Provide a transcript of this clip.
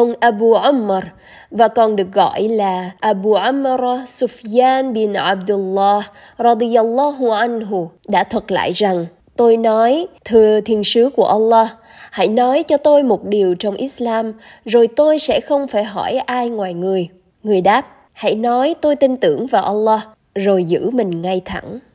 ông Abu Amr và còn được gọi là Abu Amr Sufyan bin Abdullah radiyallahu anhu đã thuật lại rằng: Tôi nói, thưa Thiên Sứ của Allah, hãy nói cho tôi một điều trong Islam, rồi tôi sẽ không phải hỏi ai ngoài người. Người đáp: Hãy nói tôi tin tưởng vào Allah, rồi giữ mình ngay thẳng.